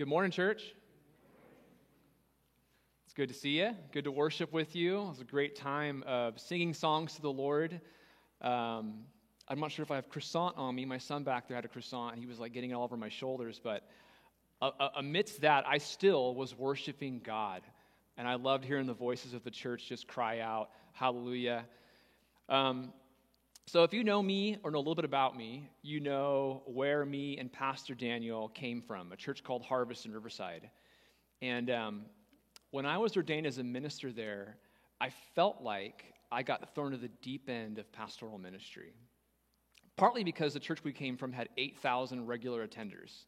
Good morning, church. It's good to see you. Good to worship with you. It was a great time of singing songs to the Lord. I'm not sure if I have croissant on me. My son back there had a croissant. He was like getting it all over my shoulders. But amidst that, I still was worshiping God. And I loved hearing the voices of the church just cry out, hallelujah. So if you know me or know a little bit about me, you know where me and Pastor Daniel came from, a church called Harvest in Riverside. And when I was ordained as a minister there, I felt like I got thrown to the deep end of pastoral ministry, partly because the church we came from had 8,000 regular attenders.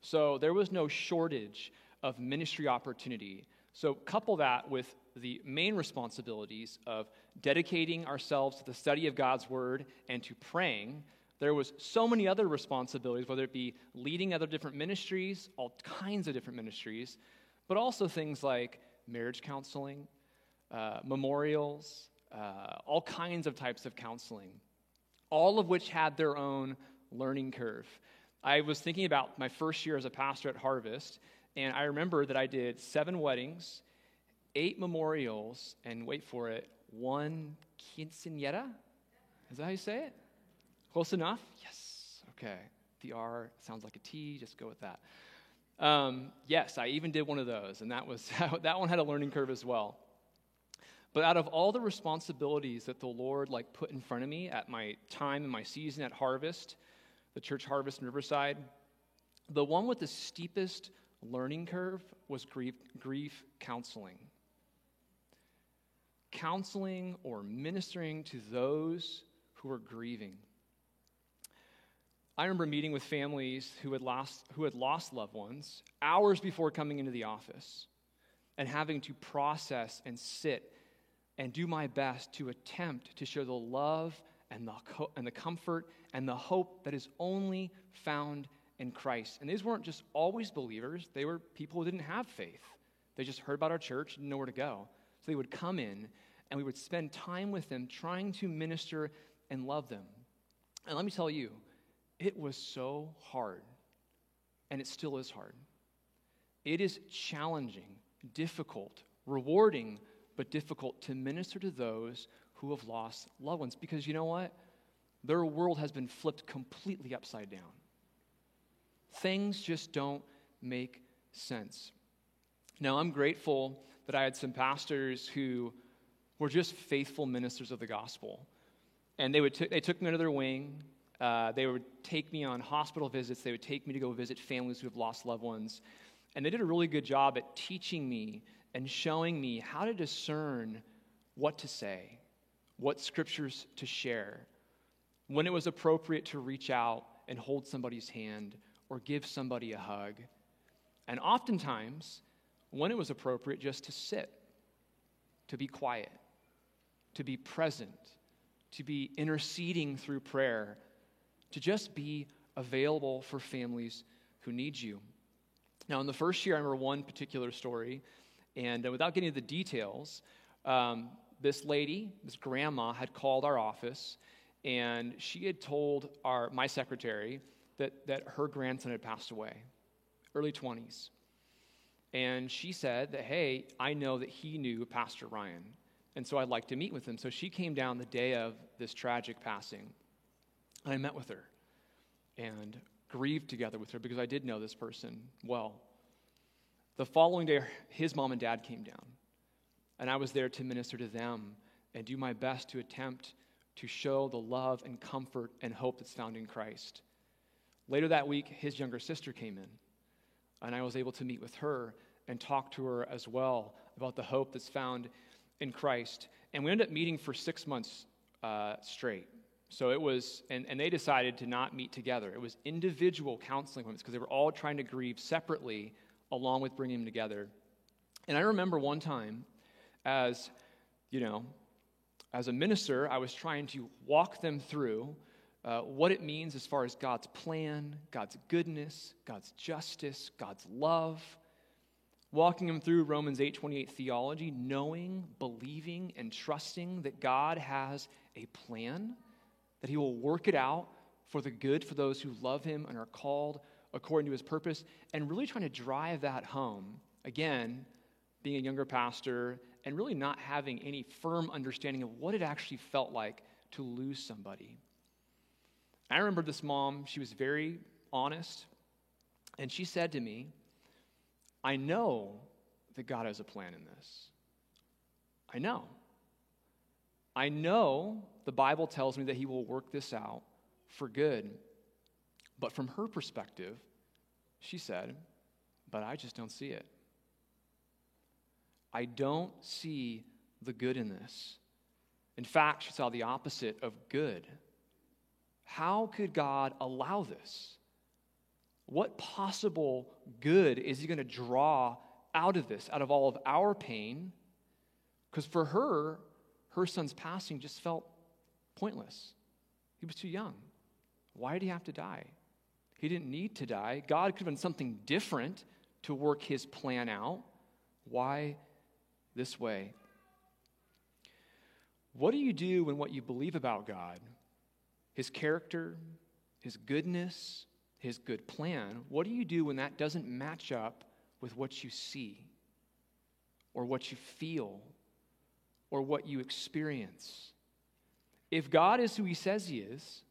So there was no shortage of ministry opportunity. So couple that with the main responsibilities of dedicating ourselves to the study of God's word and to praying. There was so many other responsibilities, whether it be leading other different ministries, all kinds of different ministries, but also things like marriage counseling, memorials, all kinds of types of counseling, all of which had their own learning curve. I was thinking about my first year as a pastor at Harvest, and I remember that I did 7 weddings, 8 memorials, and wait for it, 1 quinceañera? Is that how you say it? Close enough? Yes. Okay. The R sounds like a T. Just go with that. Yes, I even did one of those, and that one had a learning curve as well. But out of all the responsibilities that the Lord put in front of me at my time and my season at Harvest, the church Harvest in Riverside, the one with the steepest learning curve was grief counseling. Counseling or ministering to those who are grieving. I remember meeting with families who had lost loved ones hours before coming into the office and having to process and sit and do my best to attempt to show the love and the comfort and the hope that is only found in Christ. And these weren't just always believers. They were people who didn't have faith. They just heard about our church and didn't know where to go. So they would come in, and we would spend time with them trying to minister and love them. And let me tell you, it was so hard, and it still is hard. It is challenging, difficult, rewarding, but difficult to minister to those who have lost loved ones. Because you know what? Their world has been flipped completely upside down. Things just don't make sense. Now, I'm grateful that I had some pastors who were just faithful ministers of the gospel. And they took me under their wing. They would take me on hospital visits. They would take me to go visit families who have lost loved ones. And they did a really good job at teaching me and showing me how to discern what to say, what scriptures to share, when it was appropriate to reach out and hold somebody's hand, or give somebody a hug, and oftentimes, when it was appropriate, just to sit, to be quiet, to be present, to be interceding through prayer, to just be available for families who need you. Now, in the first year, I remember one particular story, and without getting into the details, this lady, this grandma, had called our office, and she had told my secretary that her grandson had passed away, early 20s. And she said that, hey, I know that he knew Pastor Ryan, and so I'd like to meet with him. So she came down the day of this tragic passing, and I met with her and grieved together with her because I did know this person well. The following day, his mom and dad came down, and I was there to minister to them and do my best to attempt to show the love and comfort and hope that's found in Christ. Later that week, his younger sister came in, and I was able to meet with her and talk to her as well about the hope that's found in Christ. And we ended up meeting for 6 months straight. So it was, and they decided to not meet together. It was individual counseling appointments because they were all trying to grieve separately along with bringing them together. And I remember one time as a minister, I was trying to walk them through what it means as far as God's plan, God's goodness, God's justice, God's love. Walking them through Romans 8:28 theology, knowing, believing, and trusting that God has a plan, that he will work it out for the good for those who love him and are called according to his purpose, and really trying to drive that home. Again, being a younger pastor and really not having any firm understanding of what it actually felt like to lose somebody. I remember this mom, she was very honest, and she said to me, I know that God has a plan in this. I know. I know the Bible tells me that he will work this out for good. But from her perspective, she said, but I just don't see it. I don't see the good in this. In fact, she saw the opposite of good. How could God allow this? What possible good is he going to draw out of this, out of all of our pain? Because for her, her son's passing just felt pointless. He was too young. Why did he have to die? He didn't need to die. God could have done something different to work his plan out. Why this way? What do you do when what you believe about God, his character, his goodness, his good plan, what do you do when that doesn't match up with what you see or what you feel or what you experience? If God is who he says he is,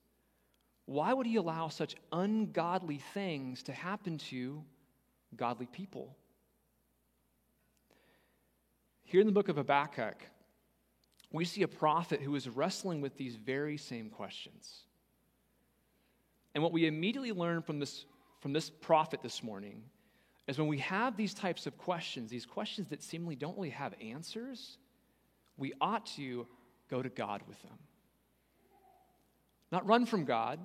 why would he allow such ungodly things to happen to godly people? Here in the book of Habakkuk, we see a prophet who is wrestling with these very same questions. And what we immediately learn from this prophet this morning is when we have these types of questions, these questions that seemingly don't really have answers, we ought to go to God with them. Not run from God,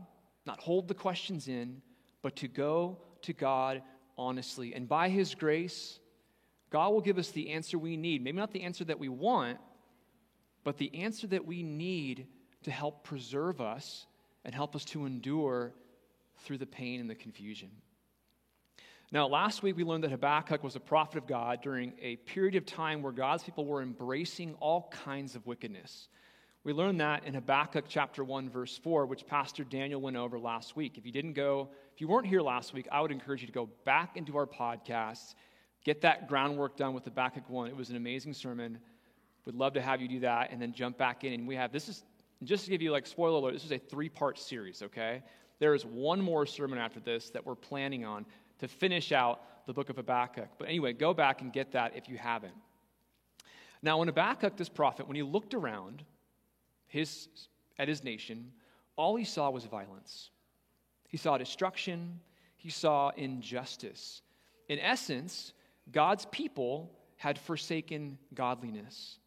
not hold the questions in, but to go to God honestly. And by his grace, God will give us the answer we need. Maybe not the answer that we want, but the answer that we need to help preserve us and help us to endure through the pain and the confusion. Now, last week we learned that Habakkuk was a prophet of God during a period of time where God's people were embracing all kinds of wickedness. We learned that in Habakkuk chapter 1, verse 4, which Pastor Daniel went over last week. If you weren't here last week, I would encourage you to go back into our podcasts, get that groundwork done with Habakkuk 1. It was an amazing sermon. We'd love to have you do that, and then jump back in. And just to give you, spoiler alert, this is a 3-part series, okay? There is one more sermon after this that we're planning on to finish out the book of Habakkuk. But anyway, go back and get that if you haven't. Now, when Habakkuk, this prophet, when he looked around at his nation, all he saw was violence. He saw destruction. He saw injustice. In essence, God's people had forsaken godliness.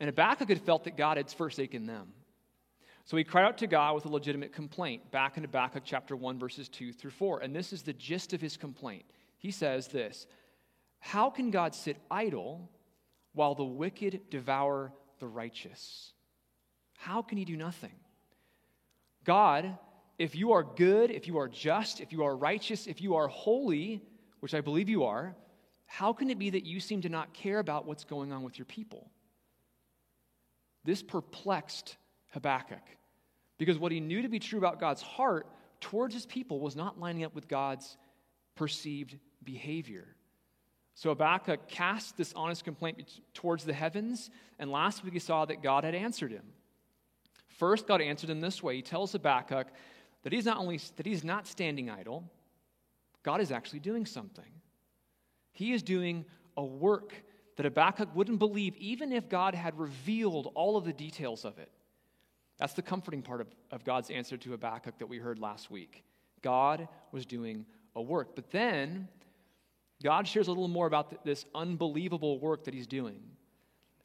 And Habakkuk had felt that God had forsaken them. So he cried out to God with a legitimate complaint back in Habakkuk chapter 1, verses 2 through 4. And this is the gist of his complaint. He says this, how can God sit idle while the wicked devour the righteous? How can he do nothing? God, if you are good, if you are just, if you are righteous, if you are holy, which I believe you are, how can it be that you seem to not care about what's going on with your people? This perplexed Habakkuk, because what he knew to be true about God's heart towards his people was not lining up with God's perceived behavior. So Habakkuk cast this honest complaint towards the heavens, and last week he saw that God had answered him. First, God answered him this way. He tells Habakkuk that he's not standing idle. God is actually doing something. He is doing a work that Habakkuk wouldn't believe even if God had revealed all of the details of it. That's the comforting part of God's answer to Habakkuk that we heard last week. God was doing a work. But then, God shares a little more about this unbelievable work that he's doing.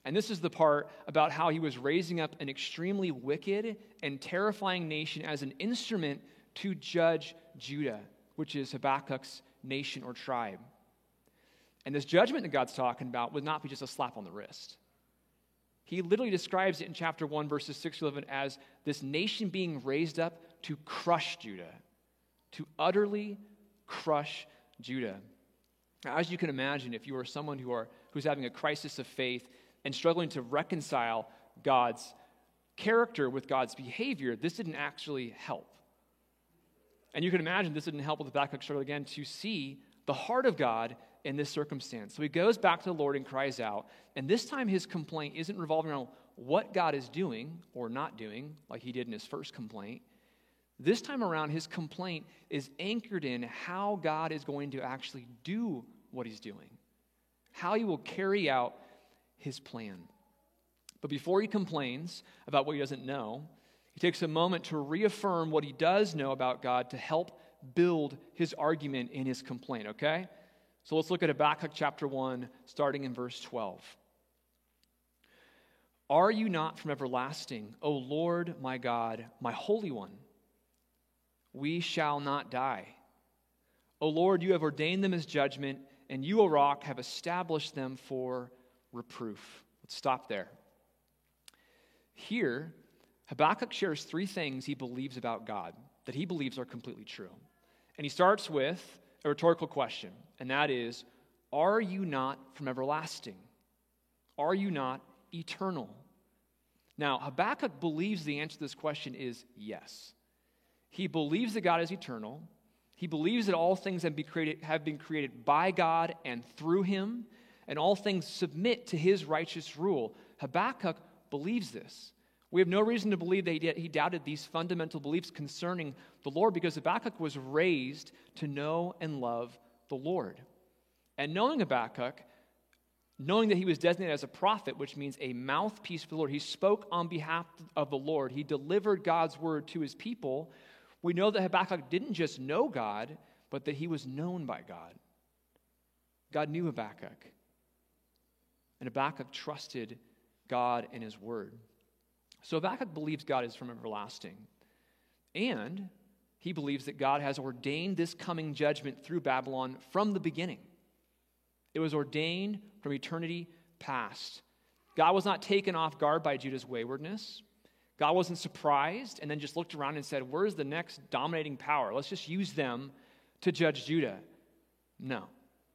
And this is the part about how he was raising up an extremely wicked and terrifying nation as an instrument to judge Judah, which is Habakkuk's nation or tribe. And this judgment that God's talking about would not be just a slap on the wrist. He literally describes it in chapter 1, verses 6 to 11, as this nation being raised up to crush Judah, to utterly crush Judah. Now, as you can imagine, if you are someone who's having a crisis of faith and struggling to reconcile God's character with God's behavior, this didn't actually help. And you can imagine this didn't help with Habakkuk struggle again to see the heart of God in this circumstance. So he goes back to the Lord and cries out. And this time his complaint isn't revolving around what God is doing or not doing, like he did in his first complaint. This time around, his complaint is anchored in how God is going to actually do what he's doing, how he will carry out his plan. But before he complains about what he doesn't know, he takes a moment to reaffirm what he does know about God to help build his argument in his complaint, okay? So let's look at Habakkuk chapter 1, starting in verse 12. Are you not from everlasting, O Lord, my God, my Holy One? We shall not die. O Lord, you have ordained them as judgment, and you, O Rock, have established them for reproof. Let's stop there. Here, Habakkuk shares three things he believes about God that he believes are completely true. And he starts with a rhetorical question, and that is, are you not from everlasting? Are you not eternal? Now, Habakkuk believes the answer to this question is yes. He believes that God is eternal. He believes that all things have been created by God and through him, and all things submit to his righteous rule. Habakkuk believes this. We have no reason to believe that he doubted these fundamental beliefs concerning the Lord, because Habakkuk was raised to know and love the Lord. And knowing Habakkuk, knowing that he was designated as a prophet, which means a mouthpiece for the Lord, he spoke on behalf of the Lord. He delivered God's word to his people. We know that Habakkuk didn't just know God, but that he was known by God. God knew Habakkuk, and Habakkuk trusted God and his word. So Habakkuk believes God is from everlasting, and he believes that God has ordained this coming judgment through Babylon from the beginning. It was ordained from eternity past. God was not taken off guard by Judah's waywardness. God wasn't surprised and then just looked around and said, where's the next dominating power? Let's just use them to judge Judah. No,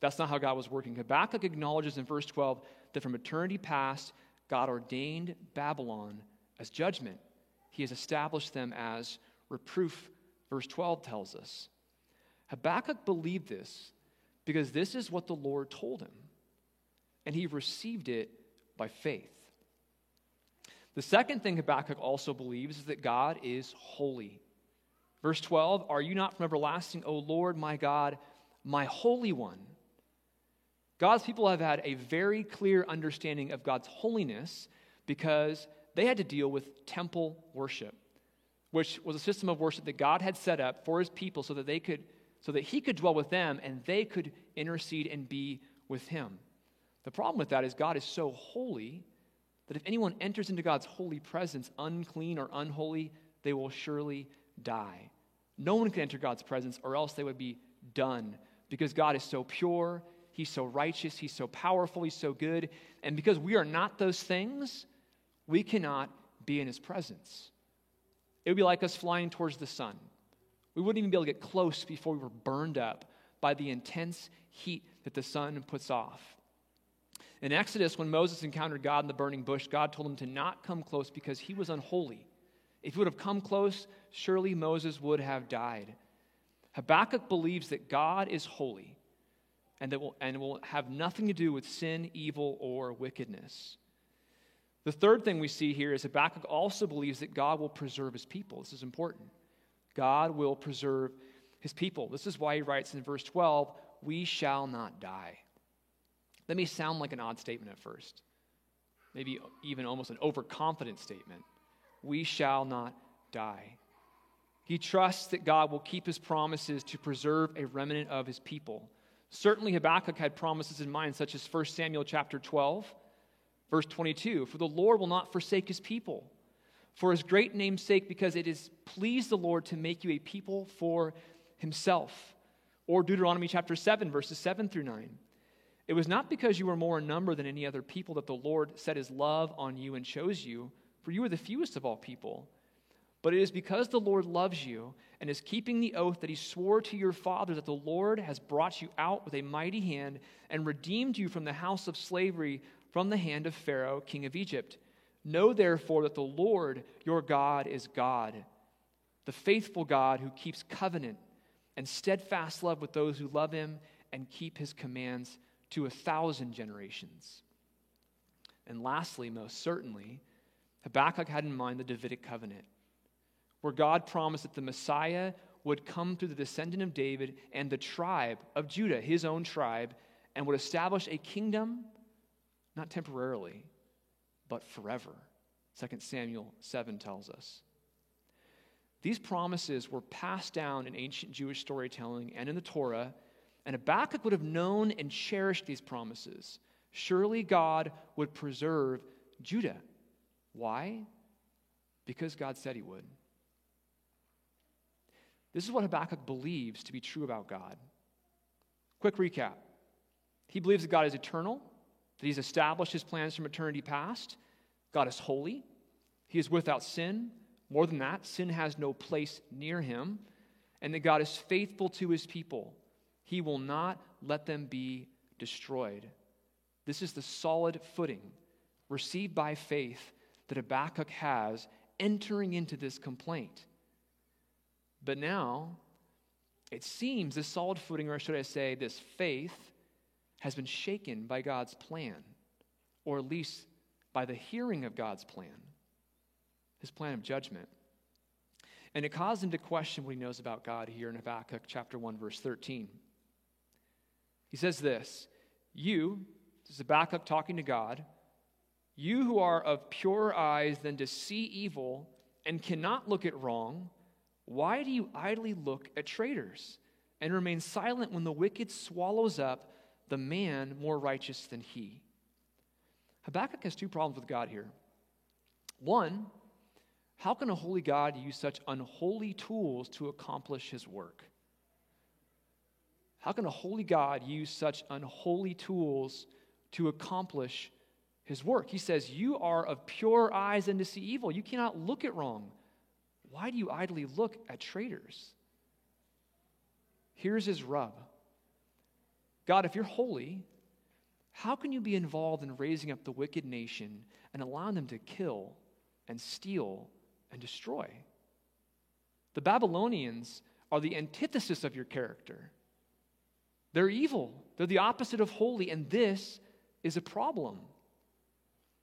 that's not how God was working. Habakkuk acknowledges in verse 12 that from eternity past, God ordained Babylon as judgment. He has established them as reproof, verse 12 tells us. Habakkuk believed this because this is what the Lord told him, and he received it by faith. The second thing Habakkuk also believes is that God is holy. Verse 12, are you not from everlasting, O Lord, my God, my Holy One? God's people have had a very clear understanding of God's holiness because they had to deal with temple worship, which was a system of worship that God had set up for his people so that he could dwell with them and they could intercede and be with him. The problem with that is God is so holy that if anyone enters into God's holy presence, unclean or unholy, they will surely die. No one can enter God's presence, or else they would be done, because God is so pure, he's so righteous, he's so powerful, he's so good, and because we are not those things, we cannot be in his presence. It would be like us flying towards the sun. We wouldn't even be able to get close before we were burned up by the intense heat that the sun puts off. In Exodus, when Moses encountered God in the burning bush, God told him to not come close because he was unholy. If he would have come close, surely Moses would have died. Habakkuk believes that God is holy and that will have nothing to do with sin, evil, or wickedness. The third thing we see here is Habakkuk also believes that God will preserve his people. This is important. God will preserve his people. This is why he writes in verse 12, we shall not die. That may sound like an odd statement at first, maybe even almost an overconfident statement. We shall not die. He trusts that God will keep his promises to preserve a remnant of his people. Certainly Habakkuk had promises in mind, such as 1 Samuel chapter 12, verse 22, for the Lord will not forsake his people, for his great name's sake, because it has pleased the Lord to make you a people for himself. Or Deuteronomy chapter 7, verses 7 through 9. It was not because you were more in number than any other people that the Lord set his love on you and chose you, for you were the fewest of all people. But it is because the Lord loves you and is keeping the oath that he swore to your father that the Lord has brought you out with a mighty hand and redeemed you from the house of slavery, from the hand of Pharaoh, king of Egypt. Know therefore that the Lord your God is God, the faithful God who keeps covenant and steadfast love with those who love him and keep his commands to 1,000 generations. And lastly, most certainly, Habakkuk had in mind the Davidic covenant, where God promised that the Messiah would come through the descendant of David and the tribe of Judah, his own tribe, and would establish a kingdom, not temporarily, but forever. 2 Samuel 7 tells us. These promises were passed down in ancient Jewish storytelling and in the Torah, and Habakkuk would have known and cherished these promises. Surely God would preserve Judah. Why? Because God said he would. This is what Habakkuk believes to be true about God. Quick recap. He believes that God is eternal, that he's established his plans from eternity past. God is holy. He is without sin. More than that, sin has no place near him. And that God is faithful to his people. He will not let them be destroyed. This is the solid footing received by faith that Habakkuk has entering into this complaint. But now, it seems this solid footing, or should I say this faith, has been shaken by God's plan, or at least by the hearing of God's plan, his plan of judgment. And it caused him to question what he knows about God here in Habakkuk chapter 1, verse 13. He says this, this is Habakkuk talking to God, you who are of purer eyes than to see evil and cannot look at wrong, why do you idly look at traitors and remain silent when the wicked swallows up the man more righteous than he? Habakkuk has two problems with God here. One, how can a holy God use such unholy tools to accomplish his work? How can a holy God use such unholy tools to accomplish his work? He says, you are of pure eyes and to see evil. You cannot look at wrong. Why do you idly look at traitors? Here's his rub. God, if you're holy, how can you be involved in raising up the wicked nation and allowing them to kill and steal and destroy? The Babylonians are the antithesis of your character. They're evil. They're the opposite of holy, and this is a problem.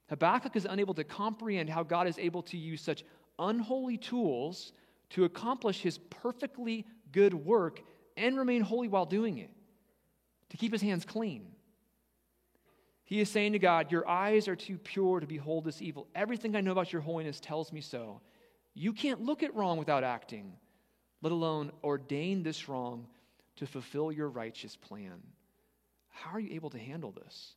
Habakkuk is unable to comprehend how God is able to use such unholy tools to accomplish his perfectly good work and remain holy while doing it, to keep his hands clean. He is saying to God, your eyes are too pure to behold this evil. Everything I know about your holiness tells me so. You can't look at wrong without acting, let alone ordain this wrong to fulfill your righteous plan. How are you able to handle this?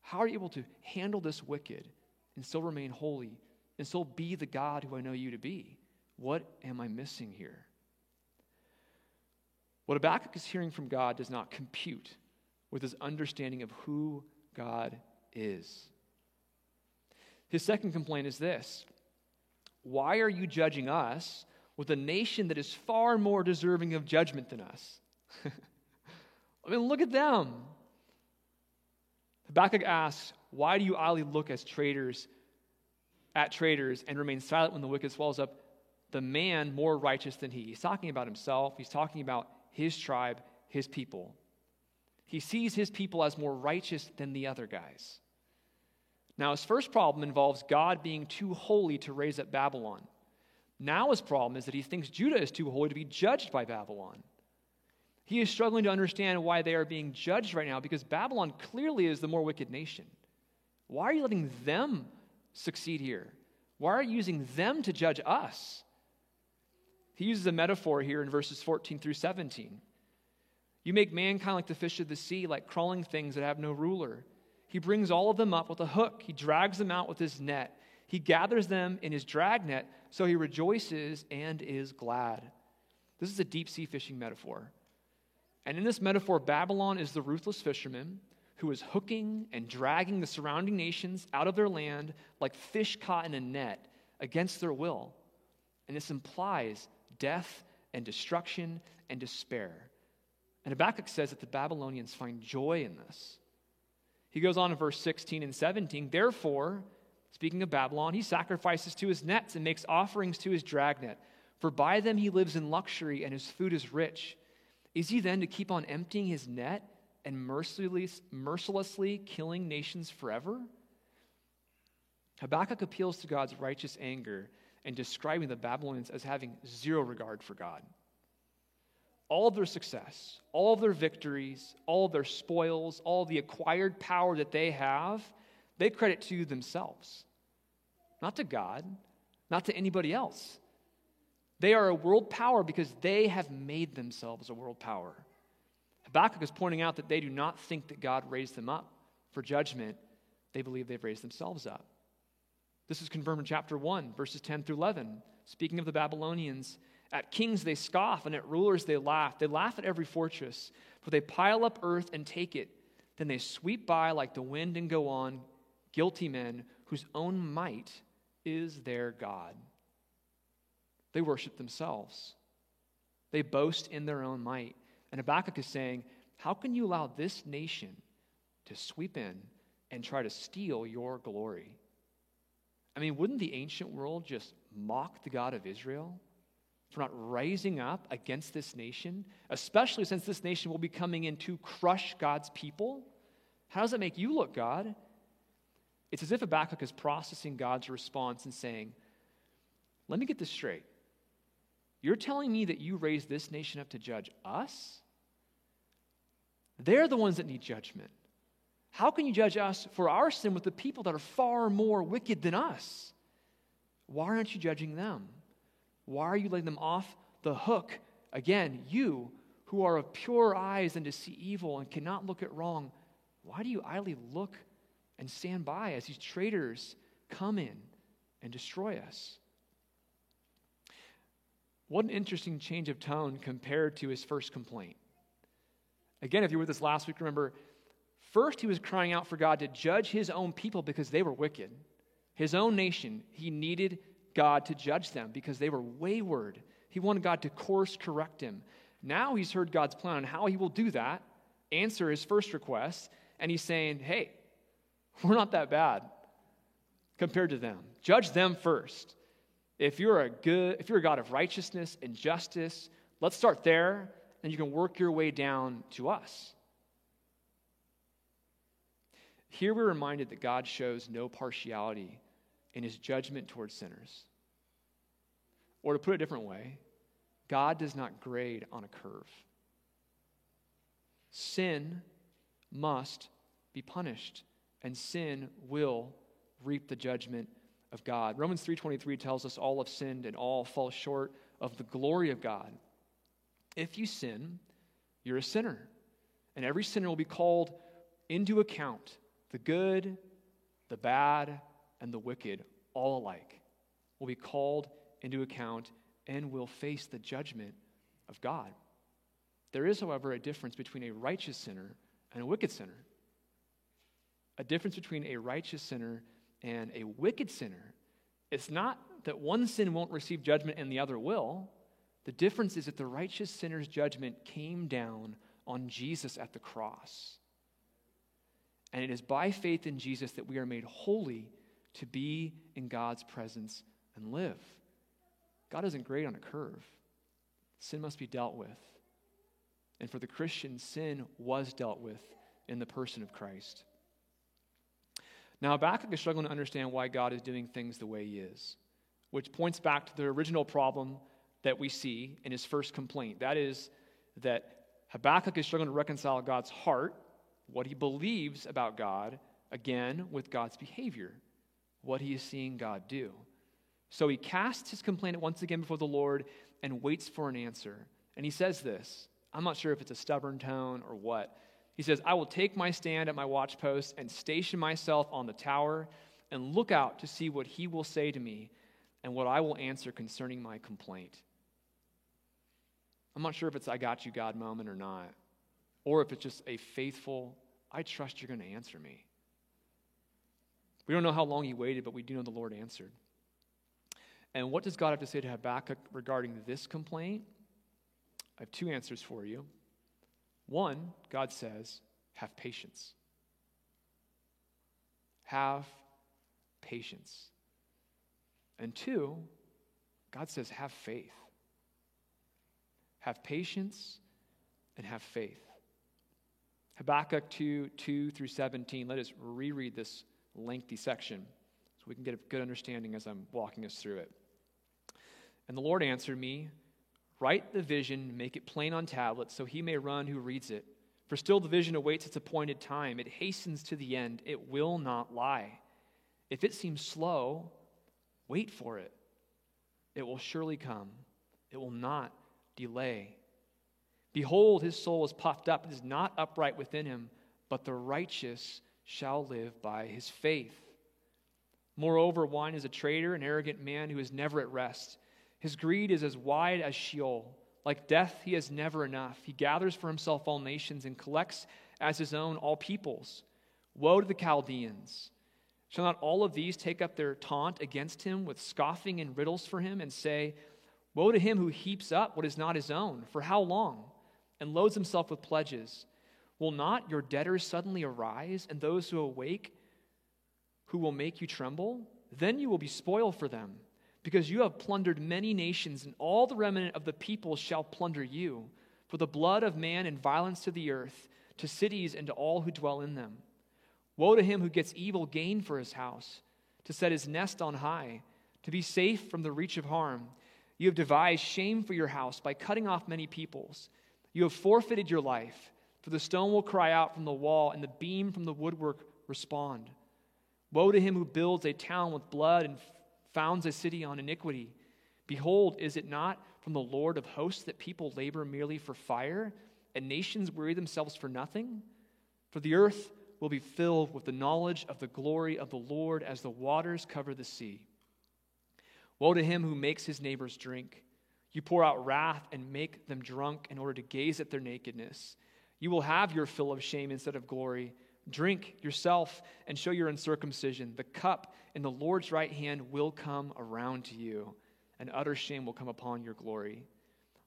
How are you able to handle this wicked and still remain holy and still be the God who I know you to be? What am I missing here? What Habakkuk is hearing from God does not compute with his understanding of who God is. His second complaint is this: why are you judging us with a nation that is far more deserving of judgment than us? I mean, look at them. Habakkuk asks, why do you idly look at traitors and remain silent when the wicked swallows up the man more righteous than he? He's talking about himself. He's talking about his tribe, his people. He sees his people as more righteous than the other guys. Now, his first problem involves God being too holy to raise up Babylon. Now his problem is that he thinks Judah is too holy to be judged by Babylon. He is struggling to understand why they are being judged right now, because Babylon clearly is the more wicked nation. Why are you letting them succeed here? Why are you using them to judge us? He uses a metaphor here in verses 14 through 17. You make mankind like the fish of the sea, like crawling things that have no ruler. He brings all of them up with a hook. He drags them out with his net. He gathers them in his dragnet, so he rejoices and is glad. This is a deep sea fishing metaphor. And in this metaphor, Babylon is the ruthless fisherman who is hooking and dragging the surrounding nations out of their land like fish caught in a net against their will. And this implies death and destruction and despair. And Habakkuk says that the Babylonians find joy in this. He goes on in verse 16 and 17, therefore, speaking of Babylon, he sacrifices to his nets and makes offerings to his dragnet, For by them he lives in luxury, and his food is rich. Is he then to keep on emptying his net and mercilessly killing nations forever? Habakkuk appeals to God's righteous anger and describing the Babylonians as having zero regard for God. All of their success, all of their victories, all of their spoils, all the acquired power that they have, they credit to themselves, not to God, not to anybody else. They are a world power because they have made themselves a world power. Habakkuk is pointing out that they do not think that God raised them up for judgment. They believe they've raised themselves up. This is confirmed in chapter 1, verses 10 through 11. Speaking of the Babylonians, at kings they scoff, and at rulers they laugh. They laugh at every fortress, for they pile up earth and take it. Then they sweep by like the wind and go on, guilty men whose own might is their God. They worship themselves. They boast in their own might. And Habakkuk is saying, how can you allow this nation to sweep in and try to steal your glory? I mean, wouldn't the ancient world just mock the God of Israel for not rising up against this nation, especially since this nation will be coming in to crush God's people? How does that make you look, God? It's as if Habakkuk is processing God's response and saying, let me get this straight. You're telling me that you raised this nation up to judge us? They're the ones that need judgment. How can you judge us for our sin with the people that are far more wicked than us? Why aren't you judging them? Why are you letting them off the hook? Again, you who are of pure eyes and to see evil and cannot look at wrong, why do you idly look and stand by as these traitors come in and destroy us? What an interesting change of tone compared to his first complaint. Again, if you were with us last week, remember, first he was crying out for God to judge his own people because they were wicked. His own nation, he needed God to judge them because they were wayward. He wanted God to course correct him. Now he's heard God's plan on how he will do that, answer his first request, and he's saying, hey, we're not that bad compared to them. Judge them first. If you're a God of righteousness and justice, let's start there, and you can work your way down to us. Here we're reminded that God shows no partiality in his judgment towards sinners. Or to put it a different way, God does not grade on a curve. Sin must be punished, and sin will reap the judgment of God. Romans 3:23 tells us all have sinned and all fall short of the glory of God. If you sin, you're a sinner, and every sinner will be called into account, the good, the bad, and the wicked, all alike, will be called into account and will face the judgment of God. There is, however, a difference between a righteous sinner and a wicked sinner. A difference between a righteous sinner and a wicked sinner. It's not that one sin won't receive judgment and the other will. The difference is that the righteous sinner's judgment came down on Jesus at the cross. And it is by faith in Jesus that we are made holy to be in God's presence and live. God doesn't grade on a curve. Sin must be dealt with. And for the Christian, sin was dealt with in the person of Christ. Now, Habakkuk is struggling to understand why God is doing things the way he is, which points back to the original problem that we see in his first complaint. That is that Habakkuk is struggling to reconcile God's heart, what he believes about God, again, with God's behavior, what he is seeing God do. So he casts his complaint once again before the Lord and waits for an answer. And he says this. I'm not sure if it's a stubborn tone or what. He says, I will take my stand at my watchpost and station myself on the tower and look out to see what he will say to me and what I will answer concerning my complaint. I'm not sure if it's I got you, God moment or not, or if it's just a faithful, I trust you're going to answer me. We don't know how long he waited, but we do know the Lord answered. And what does God have to say to Habakkuk regarding this complaint? I have two answers for you. One, God says, have patience. Have patience. And two, God says, have faith. have patience, and have faith. Habakkuk 2:2-17. Let us reread this lengthy section so we can get a good understanding as I'm walking us through it. And the Lord answered me, "Write the vision, make it plain on tablets, so he may run who reads it. For still the vision awaits its appointed time. It hastens to the end. It will not lie. If it seems slow, wait for it. It will surely come. It will not delay. Behold, his soul is puffed up. It is not upright within him, but the righteous shall live by his faith. Moreover, wine is a traitor, an arrogant man who is never at rest. His greed is as wide as Sheol. Like death, he has never enough. He gathers for himself all nations and collects as his own all peoples. Woe to the Chaldeans! Shall not all of these take up their taunt against him with scoffing and riddles for him and say, 'Woe to him who heaps up what is not his own, for how long? And loads himself with pledges. Will not your debtors suddenly arise, and those who awake, who will make you tremble? Then you will be spoil for them, because you have plundered many nations, and all the remnant of the people shall plunder you, for the blood of man and violence to the earth, to cities and to all who dwell in them. Woe to him who gets evil gain for his house, to set his nest on high, to be safe from the reach of harm. You have devised shame for your house by cutting off many peoples. You have forfeited your life, for the stone will cry out from the wall, and the beam from the woodwork respond. Woe to him who builds a town with blood and founds a city on iniquity. Behold, is it not from the Lord of hosts that people labor merely for fire, and nations weary themselves for nothing? For the earth will be filled with the knowledge of the glory of the Lord as the waters cover the sea. Woe to him who makes his neighbors drink. You pour out wrath and make them drunk in order to gaze at their nakedness. You will have your fill of shame instead of glory. Drink yourself and show your uncircumcision. The cup in the Lord's right hand will come around to you, and utter shame will come upon your glory.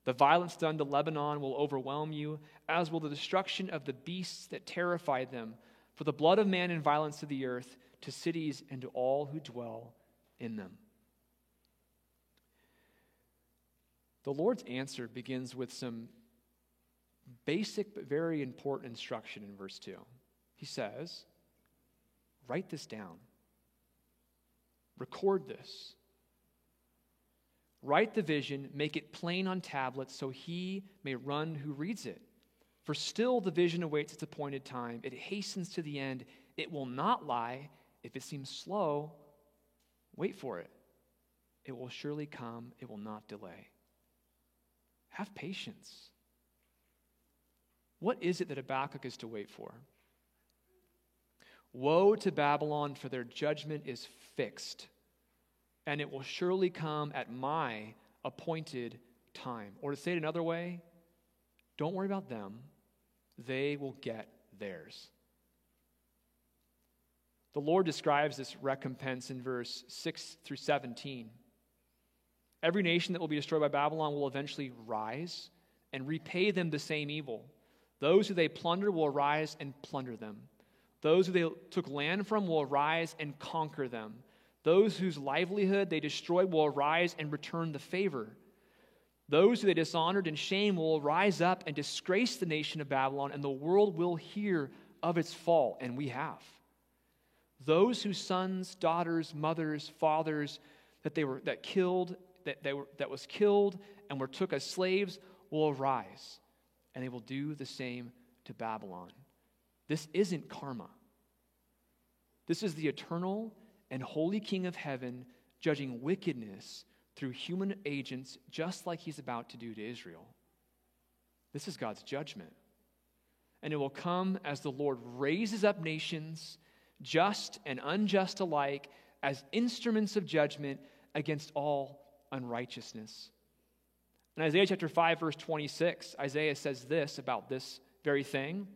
The violence done to Lebanon will overwhelm you, as will the destruction of the beasts that terrified them, for the blood of man and violence to the earth, to cities and to all who dwell in them." The Lord's answer begins with some basic but very important instruction in verse 2. He says, write this down. Record this. Write the vision, make it plain on tablets, so he may run who reads it. For still the vision awaits its appointed time. It hastens to the end. It will not lie. If it seems slow, wait for it. It will surely come. It will not delay. Have patience. What is it that Habakkuk is to wait for? Woe to Babylon, for their judgment is fixed, and it will surely come at my appointed time. Or to say it another way, don't worry about them. They will get theirs. The Lord describes this recompense in verse 6-17. Every nation that will be destroyed by Babylon will eventually rise and repay them the same evil. Those who they plunder will arise and plunder them. Those who they took land from will arise and conquer them. Those whose livelihood they destroyed will arise and return the favor. Those who they dishonored and shamed will rise up and disgrace the nation of Babylon, and the world will hear of its fall, and we have. Those whose sons, daughters, mothers, fathers, that was killed and were took as slaves will arise, and they will do the same to Babylon. This isn't karma. This is the eternal and holy King of heaven judging wickedness through human agents, just like he's about to do to Israel. This is God's judgment, and it will come as the Lord raises up nations, just and unjust alike, as instruments of judgment against all unrighteousness. In Isaiah chapter 5, verse 26, Isaiah says this about this very thing.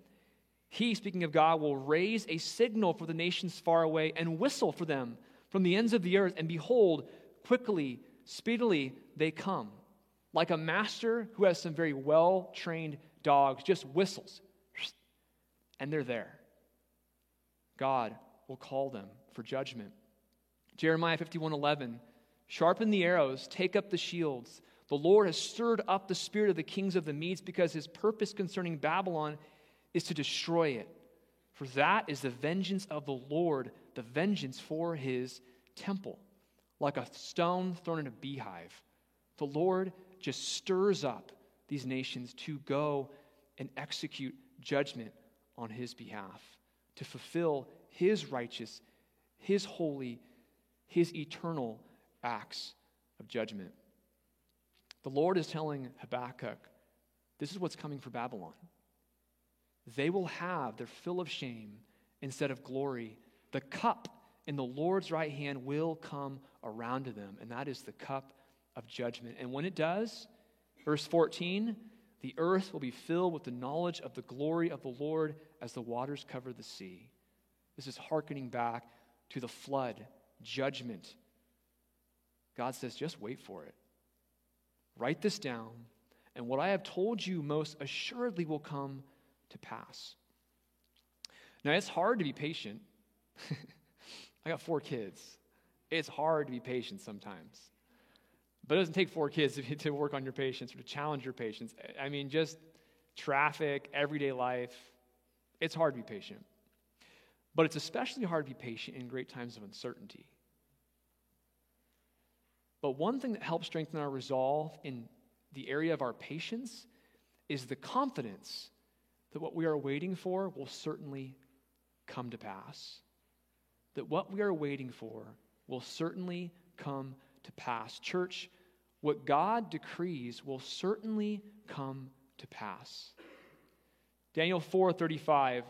He, speaking of God, will raise a signal for the nations far away and whistle for them from the ends of the earth. And behold, quickly, speedily, they come. Like a master who has some very well-trained dogs, just whistles, and they're there. God will call them for judgment. Jeremiah 51:11, sharpen the arrows, take up the shields. The Lord has stirred up the spirit of the kings of the Medes because his purpose concerning Babylon is to destroy it. For that is the vengeance of the Lord, the vengeance for his temple. Like a stone thrown in a beehive, the Lord just stirs up these nations to go and execute judgment on his behalf, to fulfill his righteous, his holy, his eternal acts of judgment. The Lord is telling Habakkuk, this is what's coming for Babylon. They will have their fill of shame instead of glory. The cup in the Lord's right hand will come around to them, and that is the cup of judgment. And when it does, verse 14, the earth will be filled with the knowledge of the glory of the Lord as the waters cover the sea. This is hearkening back to the flood, judgment. God says, just wait for it. Write this down, and what I have told you most assuredly will come to pass. Now, it's hard to be patient. I got 4 kids. It's hard to be patient sometimes. But it doesn't take 4 kids to work on your patience or to challenge your patience. I mean, just traffic, everyday life. It's hard to be patient. But it's especially hard to be patient in great times of uncertainty. But one thing that helps strengthen our resolve in the area of our patience is the confidence that what we are waiting for will certainly come to pass. That what we are waiting for will certainly come to pass. Church, what God decrees will certainly come to pass. Daniel 4:35,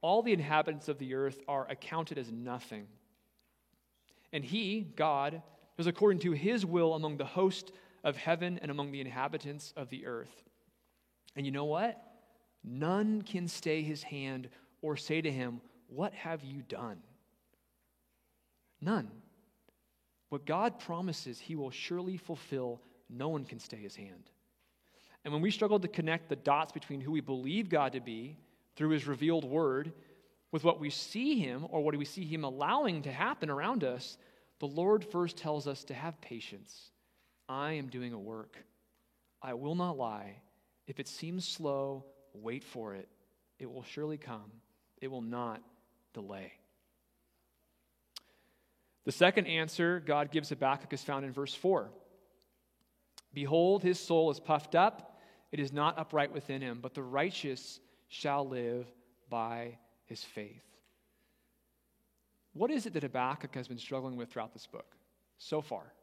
all the inhabitants of the earth are accounted as nothing. And he, God, does according to his will among the host of heaven and among the inhabitants of the earth. And you know what? None can stay his hand or say to him, "What have you done?" None. What God promises, he will surely fulfill. No one can stay his hand. And when we struggle to connect the dots between who we believe God to be through his revealed word with what we see him or what we see him allowing to happen around us, the Lord first tells us to have patience. I am doing a work. I will not lie. If it seems slow, wait for it. It will surely come. It will not delay. The second answer God gives Habakkuk is found in verse 4. Behold, his soul is puffed up. It is not upright within him, but the righteous shall live by his faith. What is it that Habakkuk has been struggling with throughout this book so far?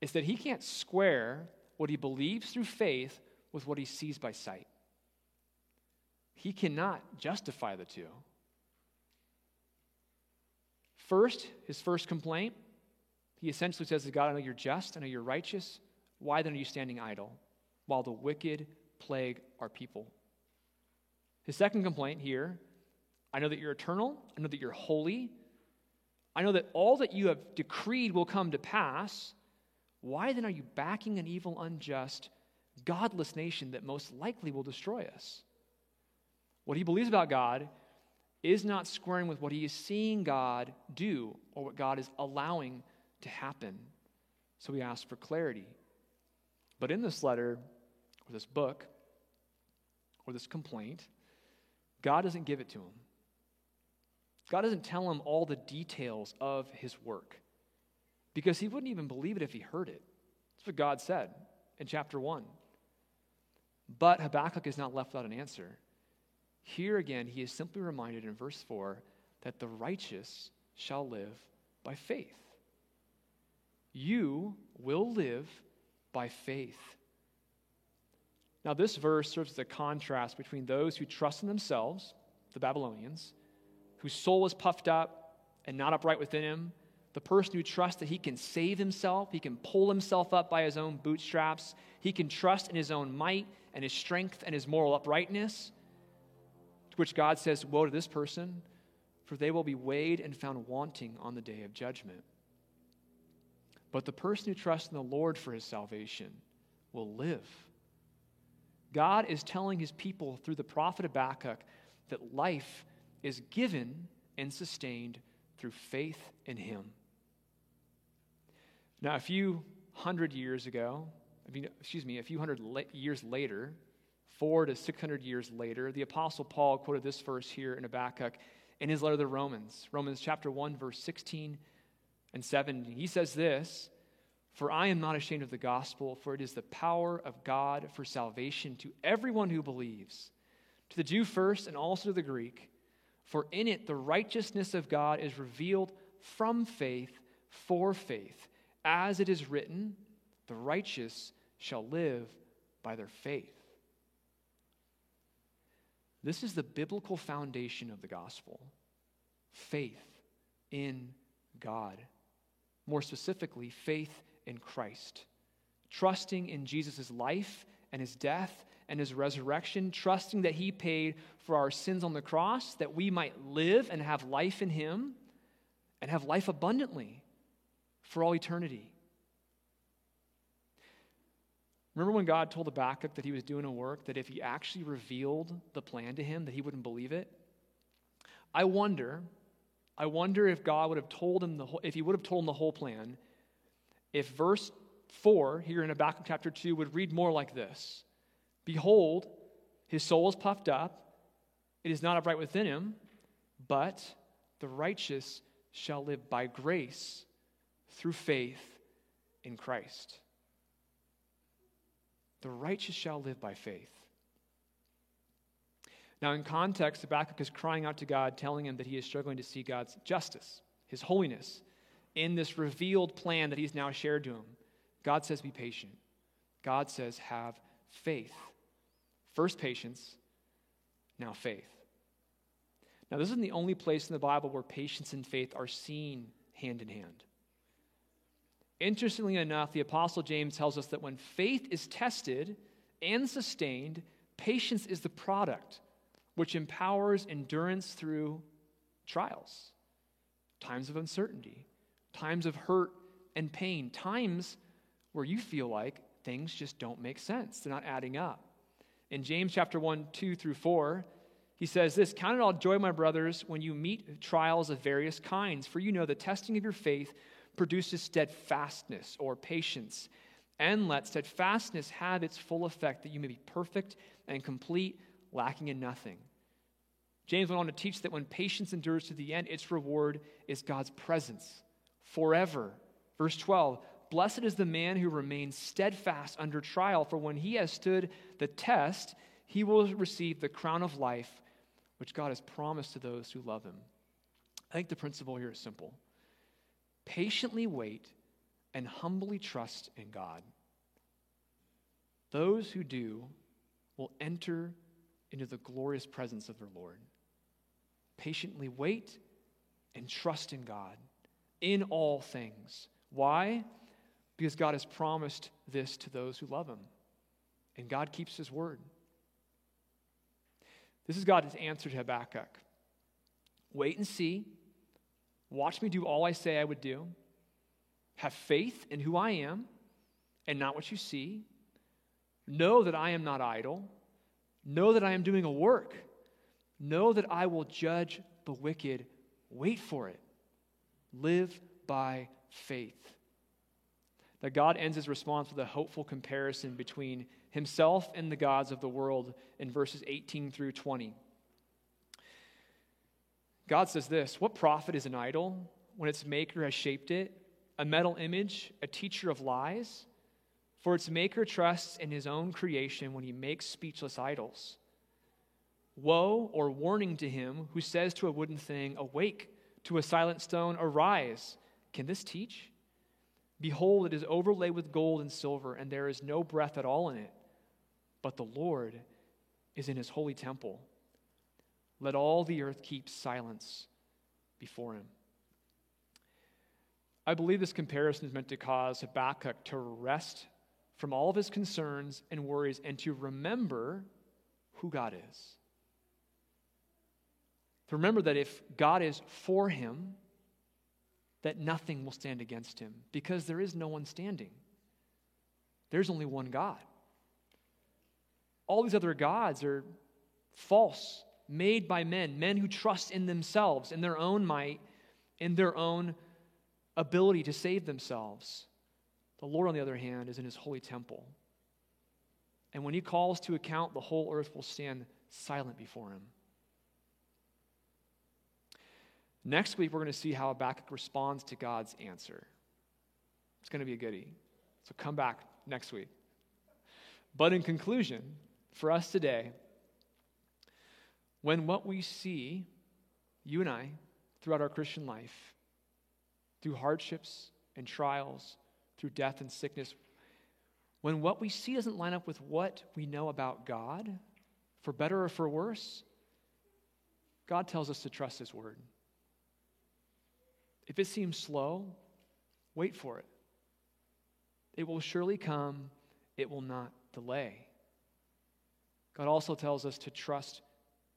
It's that he can't square what he believes through faith with what he sees by sight. He cannot justify the two. First, his first complaint, he essentially says to God, I know you're just, I know you're righteous. Why then are you standing idle while the wicked plague our people? His second complaint here, I know that you're eternal. I know that you're holy. I know that all that you have decreed will come to pass. Why then are you backing an evil, unjust, godless nation that most likely will destroy us? What he believes about God is not squaring with what he is seeing God do or what God is allowing to happen. So we ask for clarity. But in this letter, or this book, or this complaint, God doesn't give it to him. God doesn't tell him all the details of his work because he wouldn't even believe it if he heard it. That's what God said in chapter 1. But Habakkuk is not left without an answer. Here again, he is simply reminded in verse 4 that the righteous shall live by faith. You will live by faith. Now, this verse serves as a contrast between those who trust in themselves, the Babylonians, whose soul is puffed up and not upright within him, the person who trusts that he can save himself, he can pull himself up by his own bootstraps, he can trust in his own might and his strength and his moral uprightness, which God says, woe to this person, for they will be weighed and found wanting on the day of judgment. But the person who trusts in the Lord for his salvation will live. God is telling his people through the prophet Habakkuk that life is given and sustained through faith in him. Now, a few hundred years ago, a few hundred years later, 400 to 600 years later, the Apostle Paul quoted this verse here in Habakkuk in his letter to the Romans, Romans chapter 1, verse 16 and 17. He says this, "For I am not ashamed of the gospel, for it is the power of God for salvation to everyone who believes, to the Jew first and also to the Greek. For in it the righteousness of God is revealed from faith for faith. As it is written, the righteous shall live by their faith." This is the biblical foundation of the gospel. Faith in God. More specifically, faith in Christ. Trusting in Jesus' life and his death and his resurrection, trusting that he paid for our sins on the cross, that we might live and have life in him, and have life abundantly for all eternity. Remember when God told Habakkuk that he was doing a work, that if he actually revealed the plan to him, that he wouldn't believe it? I wonder if God would have told him the whole plan, if verse 4 here in Habakkuk chapter 2 would read more like this. Behold, his soul is puffed up, it is not upright within him, but the righteous shall live by grace through faith in Christ. The righteous shall live by faith. Now in context, Habakkuk is crying out to God, telling him that he is struggling to see God's justice, his holiness, in this revealed plan that he's now shared to him. God says, be patient. God says, have faith. First patience, now faith. Now, this isn't the only place in the Bible where patience and faith are seen hand in hand. Interestingly enough, the Apostle James tells us that when faith is tested and sustained, patience is the product, which empowers endurance through trials, times of uncertainty, times of hurt and pain, times where you feel like things just don't make sense. They're not adding up. In James chapter 1, 2 through 4, he says this, "Count it all joy, my brothers, when you meet trials of various kinds, for you know the testing of your faith produces steadfastness or patience. And let steadfastness have its full effect, that you may be perfect and complete, lacking in nothing." James went on to teach that when patience endures to the end, its reward is God's presence forever. Verse 12, "Blessed is the man who remains steadfast under trial, for when he has stood the test, he will receive the crown of life, which God has promised to those who love him." I think the principle here is simple. Patiently wait and humbly trust in God. Those who do will enter into the glorious presence of their Lord. Patiently wait and trust in God in all things. Why? Because God has promised this to those who love him. And God keeps his word. This is God's answer to Habakkuk. Wait and see. Watch me do all I say I would do. Have faith in who I am and not what you see. Know that I am not idle. Know that I am doing a work. Know that I will judge the wicked. Wait for it. Live by faith. That God ends his response with a hopeful comparison between himself and the gods of the world in verses 18 through 20. God says this, "What profit is an idol when its maker has shaped it, a metal image, a teacher of lies? For its maker trusts in his own creation when he makes speechless idols. Woe or warning to him who says to a wooden thing, awake, to a silent stone, arise. Can this teach? Behold, it is overlaid with gold and silver, and there is no breath at all in it. But the Lord is in his holy temple. Let all the earth keep silence before him." I believe this comparison is meant to cause Habakkuk to rest from all of his concerns and worries and to remember who God is. To remember that if God is for him, that nothing will stand against him, because there is no one standing. There's only one God. All these other gods are false, made by men, men who trust in themselves, in their own might, in their own ability to save themselves. The Lord, on the other hand, is in his holy temple, And when he calls to account, the whole earth will stand silent before him. Next week, we're going to see how Habakkuk responds to God's answer. It's going to be a goodie. So come back next week. But in conclusion, for us today, when what we see, you and I, throughout our Christian life, through hardships and trials, through death and sickness, when what we see doesn't line up with what we know about God, for better or for worse, God tells us to trust his word. If it seems slow, wait for it. It will surely come. It will not delay. God also tells us to trust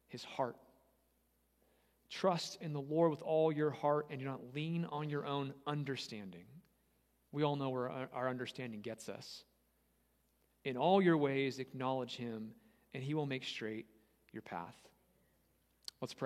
his heart. Trust in the Lord with all your heart and do not lean on your own understanding. We all know where our understanding gets us. In all your ways, acknowledge him, and he will make straight your path. Let's pray.